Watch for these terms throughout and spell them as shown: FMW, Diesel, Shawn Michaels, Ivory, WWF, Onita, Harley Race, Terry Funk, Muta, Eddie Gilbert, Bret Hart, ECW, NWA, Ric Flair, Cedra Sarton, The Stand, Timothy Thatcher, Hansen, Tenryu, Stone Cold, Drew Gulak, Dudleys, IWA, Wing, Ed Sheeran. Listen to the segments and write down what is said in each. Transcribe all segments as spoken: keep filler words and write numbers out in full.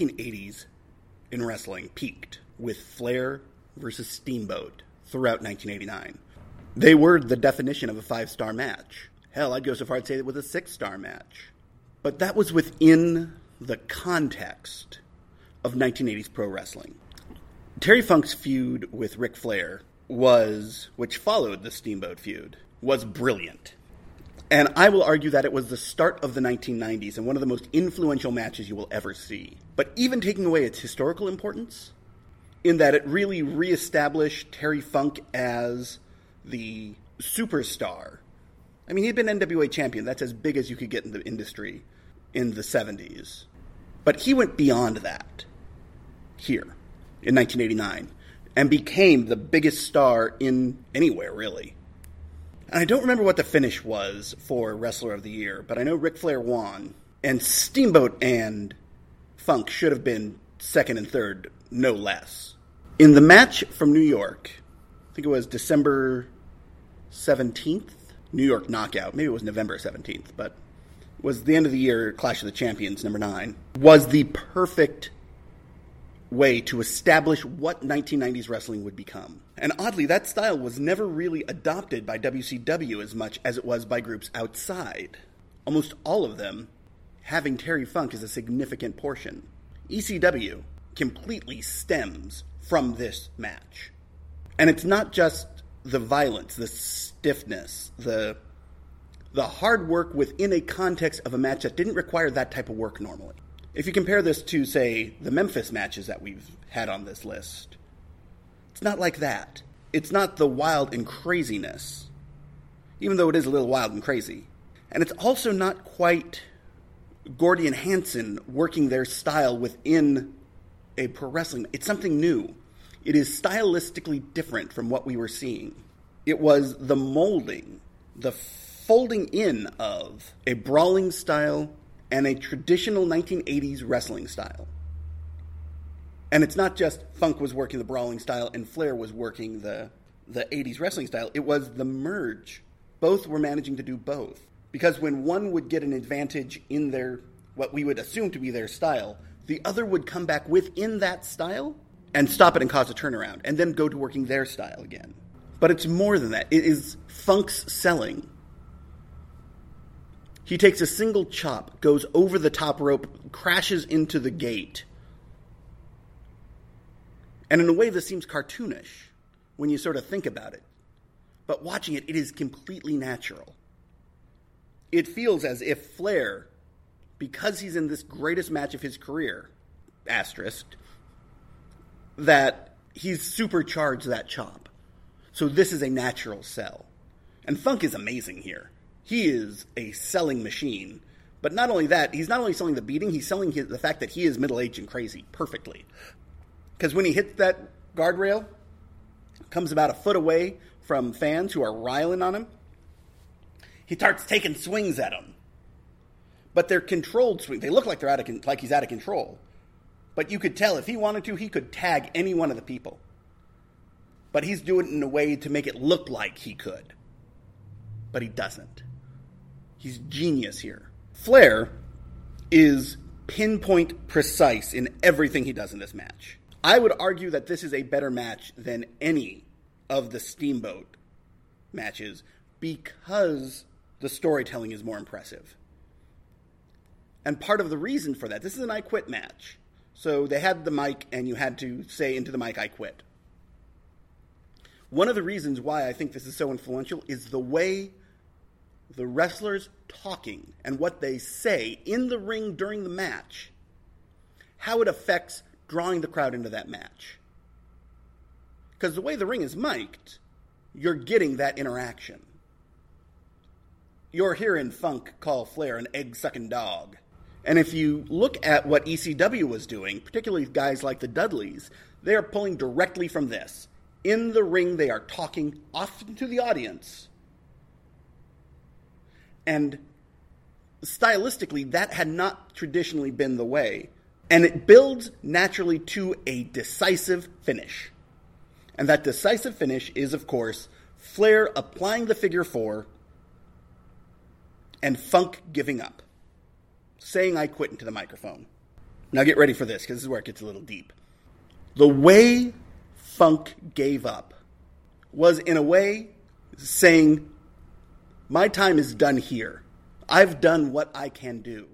fucking eighties in wrestling peaked with Flair versus Steamboat throughout nineteen eighty-nine. They were the definition of a five-star match. Hell, I'd go so far as to say it was a six-star match. But that was within the context of nineteen eighties pro wrestling. Terry Funk's feud with Ric Flair was, which followed the Steamboat feud, was brilliant. And I will argue that it was the start of the nineteen nineties and one of the most influential matches you will ever see. But even taking away its historical importance, in that it really reestablished Terry Funk as the superstar. I mean, he'd been N W A champion. That's as big as you could get in the industry in the seventies. But he went beyond that here in nineteen eighty-nine and became the biggest star in anywhere, really. And I don't remember what the finish was for Wrestler of the Year, but I know Ric Flair won, and Steamboat and Funk should have been second and third, no less. In the match from New York, I think it was December seventeenth, New York Knockout, maybe it was November seventeenth, but it was the end of the year, Clash of the Champions, number nine, was the perfect way to establish what nineteen nineties wrestling would become. And oddly, that style was never really adopted by W C W as much as it was by groups outside. Almost all of them having Terry Funk is a significant portion. E C W completely stems from this match. And it's not just the violence, the stiffness, the the hard work within a context of a match that didn't require that type of work normally. If you compare this to, say, the Memphis matches that we've had on this list, it's not like that. It's not the wild and craziness, even though it is a little wild and crazy. And it's also not quite Gordy and Hansen working their style within a pro wrestling. It's something new. It is stylistically different from what we were seeing. It was the molding, the folding in of a brawling style and a traditional nineteen eighties wrestling style. And it's not just Funk was working the brawling style and Flair was working the, the eighties wrestling style. It was the merge. Both were managing to do both. Because when one would get an advantage in their, what we would assume to be their style, the other would come back within that style and stop it and cause a turnaround, and then go to working their style again. But it's more than that. It is Funk's selling. He takes a single chop, goes over the top rope, crashes into the gate. And in a way, this seems cartoonish when you sort of think about it. But watching it, it is completely natural. It feels as if Flair, because he's in this greatest match of his career, asterisk, that he's supercharged that chop. So this is a natural sell. And Funk is amazing here. He is a selling machine. But not only that, he's not only selling the beating, he's selling his, the fact that he is middle-aged and crazy perfectly. Because when he hits that guardrail, comes about a foot away from fans who are riling on him, he starts taking swings at them. But they're controlled swings. They look like, they're out of, like he's out of control. But you could tell if he wanted to, he could tag any one of the people. But he's doing it in a way to make it look like he could. But he doesn't. He's genius here. Flair is pinpoint precise in everything he does in this match. I would argue that this is a better match than any of the Steamboat matches because the storytelling is more impressive. And part of the reason for that, this is an I Quit match. So they had the mic, and you had to say into the mic, I quit. One of the reasons why I think this is so influential is the way the wrestlers talking and what they say in the ring during the match, how it affects drawing the crowd into that match. Because the way the ring is mic'd, you're getting that interaction. You're hearing Funk call Flair an egg-sucking dog. And if you look at what E C W was doing, particularly guys like the Dudleys, they are pulling directly from this. In the ring, they are talking often to the audience. And stylistically, that had not traditionally been the way. And it builds naturally to a decisive finish. And that decisive finish is, of course, Flair applying the figure four and Funk giving up, saying I quit into the microphone. Now get ready for this, because this is where it gets a little deep. The way Funk gave up was, in a way, saying, my time is done here. I've done what I can do,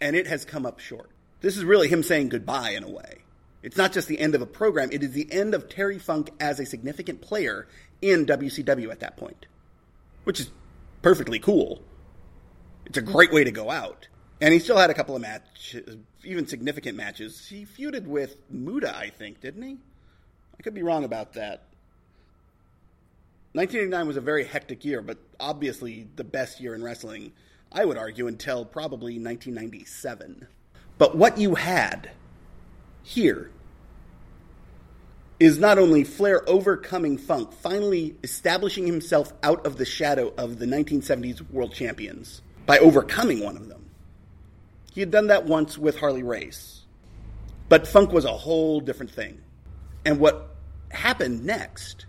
and it has come up short. This is really him saying goodbye, in a way. It's not just the end of a program. It is the end of Terry Funk as a significant player in W C W at that point, which is perfectly cool. It's a great way to go out. And he still had a couple of matches, even significant matches. He feuded with Muta, I think, didn't he? I could be wrong about that. nineteen eighty-nine was a very hectic year, but obviously the best year in wrestling, I would argue, until probably nineteen ninety-seven. But what you had here is not only Flair overcoming Funk, finally establishing himself out of the shadow of the nineteen seventies world champions by overcoming one of them. He had done that once with Harley Race. But Funk was a whole different thing. And what happened next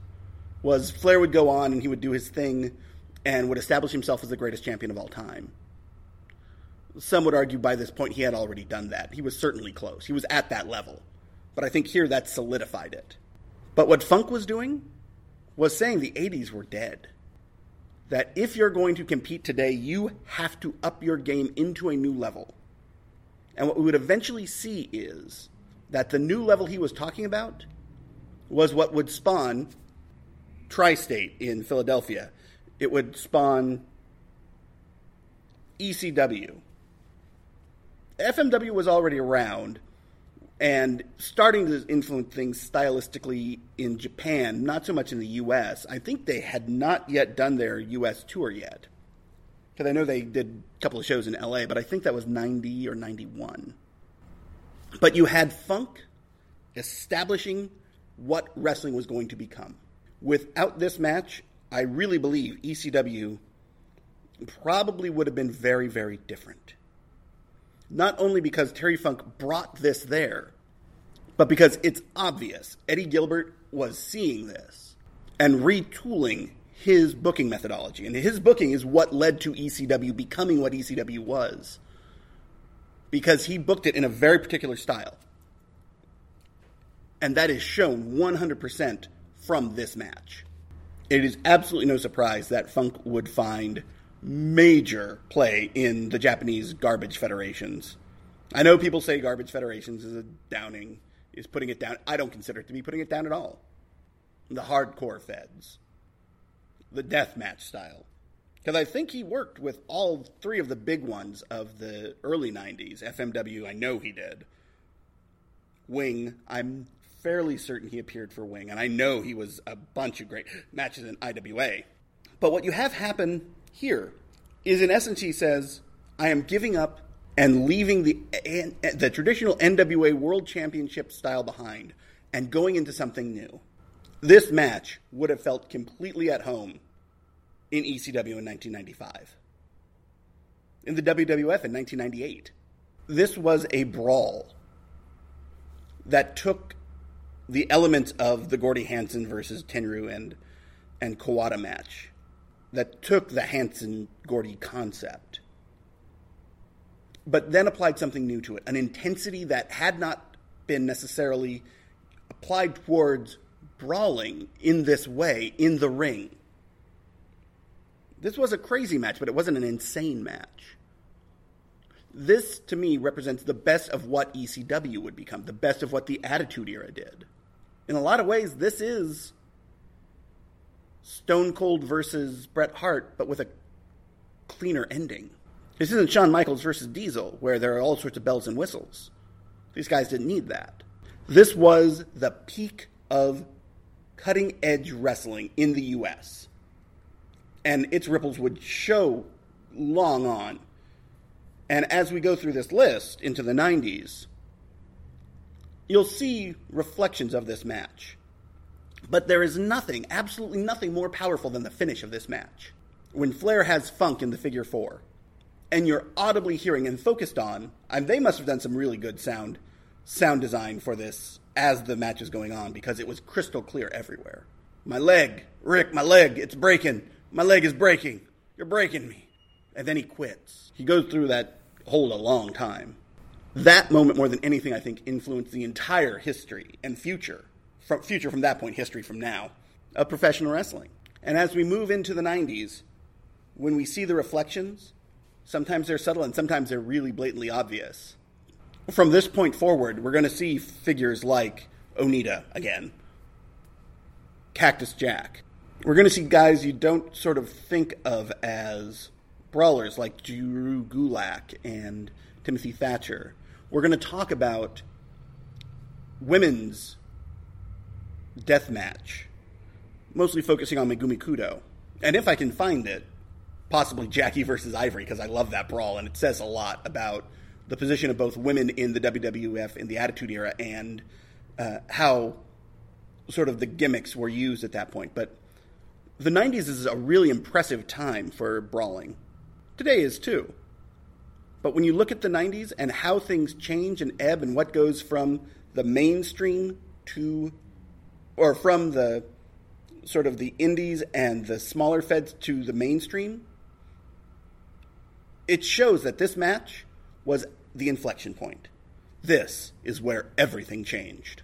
was Flair would go on and he would do his thing and would establish himself as the greatest champion of all time. Some would argue by this point he had already done that. He was certainly close. He was at that level. But I think here that solidified it. But what Funk was doing was saying the eighties were dead. That if you're going to compete today, you have to up your game into a new level. And what we would eventually see is that the new level he was talking about was what would spawn Tri-State in Philadelphia. It would spawn E C W. F M W was already around and starting to influence things stylistically in Japan, not so much in the U S. I think they had not yet done their U S tour yet. Because I know they did a couple of shows in L A, but I think that was ninety or ninety-one. But you had Funk establishing what wrestling was going to become. Without this match, I really believe E C W probably would have been very, very different. Not only because Terry Funk brought this there, but because it's obvious Eddie Gilbert was seeing this and retooling his booking methodology. And his booking is what led to E C W becoming what E C W was, because he booked it in a very particular style. And that is shown one hundred percent from this match. It is absolutely no surprise that Funk would find major play in the Japanese garbage federations. I know people say garbage federations is a downing, is putting it down. I don't consider it to be putting it down at all. The hardcore feds. The deathmatch style. Because I think he worked with all three of the big ones of the early nineties. F M W, I know he did. Wing, I'm fairly certain he appeared for Wing, and I know he was a bunch of great matches in I W A. But what you have happen here is, in essence, he says, I am giving up and leaving the the traditional N W A World Championship style behind and going into something new. This match would have felt completely at home in E C W in nineteen ninety-five. In the W W F in nineteen ninety-eight. This was a brawl that took the elements of the Gordy Hansen versus Tenryu and, and Kawada match, that took the Hansen-Gordy concept, but then applied something new to it, an intensity that had not been necessarily applied towards brawling in this way in the ring. This was a crazy match, but it wasn't an insane match. This, to me, represents the best of what E C W would become, the best of what the Attitude Era did. In a lot of ways, this is Stone Cold versus Bret Hart, but with a cleaner ending. This isn't Shawn Michaels versus Diesel, where there are all sorts of bells and whistles. These guys didn't need that. This was the peak of cutting-edge wrestling in the U S, and its ripples would show long on. And as we go through this list into the nineties, you'll see reflections of this match. But there is nothing, absolutely nothing more powerful than the finish of this match. When Flair has Funk in the figure four, and you're audibly hearing and focused on, and they must have done some really good sound sound design for this as the match is going on, because it was crystal clear everywhere. My leg, Rick, my leg, it's breaking. My leg is breaking. You're breaking me. And then he quits. He goes through that hold a long time. that moment more than anything, I think, influenced the entire history and future, from future from that point, history from now, of professional wrestling. And as we move into the nineties, when we see the reflections, sometimes they're subtle and sometimes they're really blatantly obvious. From this point forward, we're going to see figures like Onita again, Cactus Jack. We're going to see guys you don't sort of think of as brawlers like Drew Gulak and Timothy Thatcher. We're going to talk about women's deathmatch, mostly focusing on Megumi Kudo. And if I can find it, possibly Jackie versus Ivory, because I love that brawl, and it says a lot about the position of both women in the W W F in the Attitude Era and uh, how sort of the gimmicks were used at that point. But the nineties is a really impressive time for brawling. Today is too. But when you look at the nineties and how things change and ebb and what goes from the mainstream to, or from the sort of the indies and the smaller feds to the mainstream, it shows that this match was the inflection point. This is where everything changed.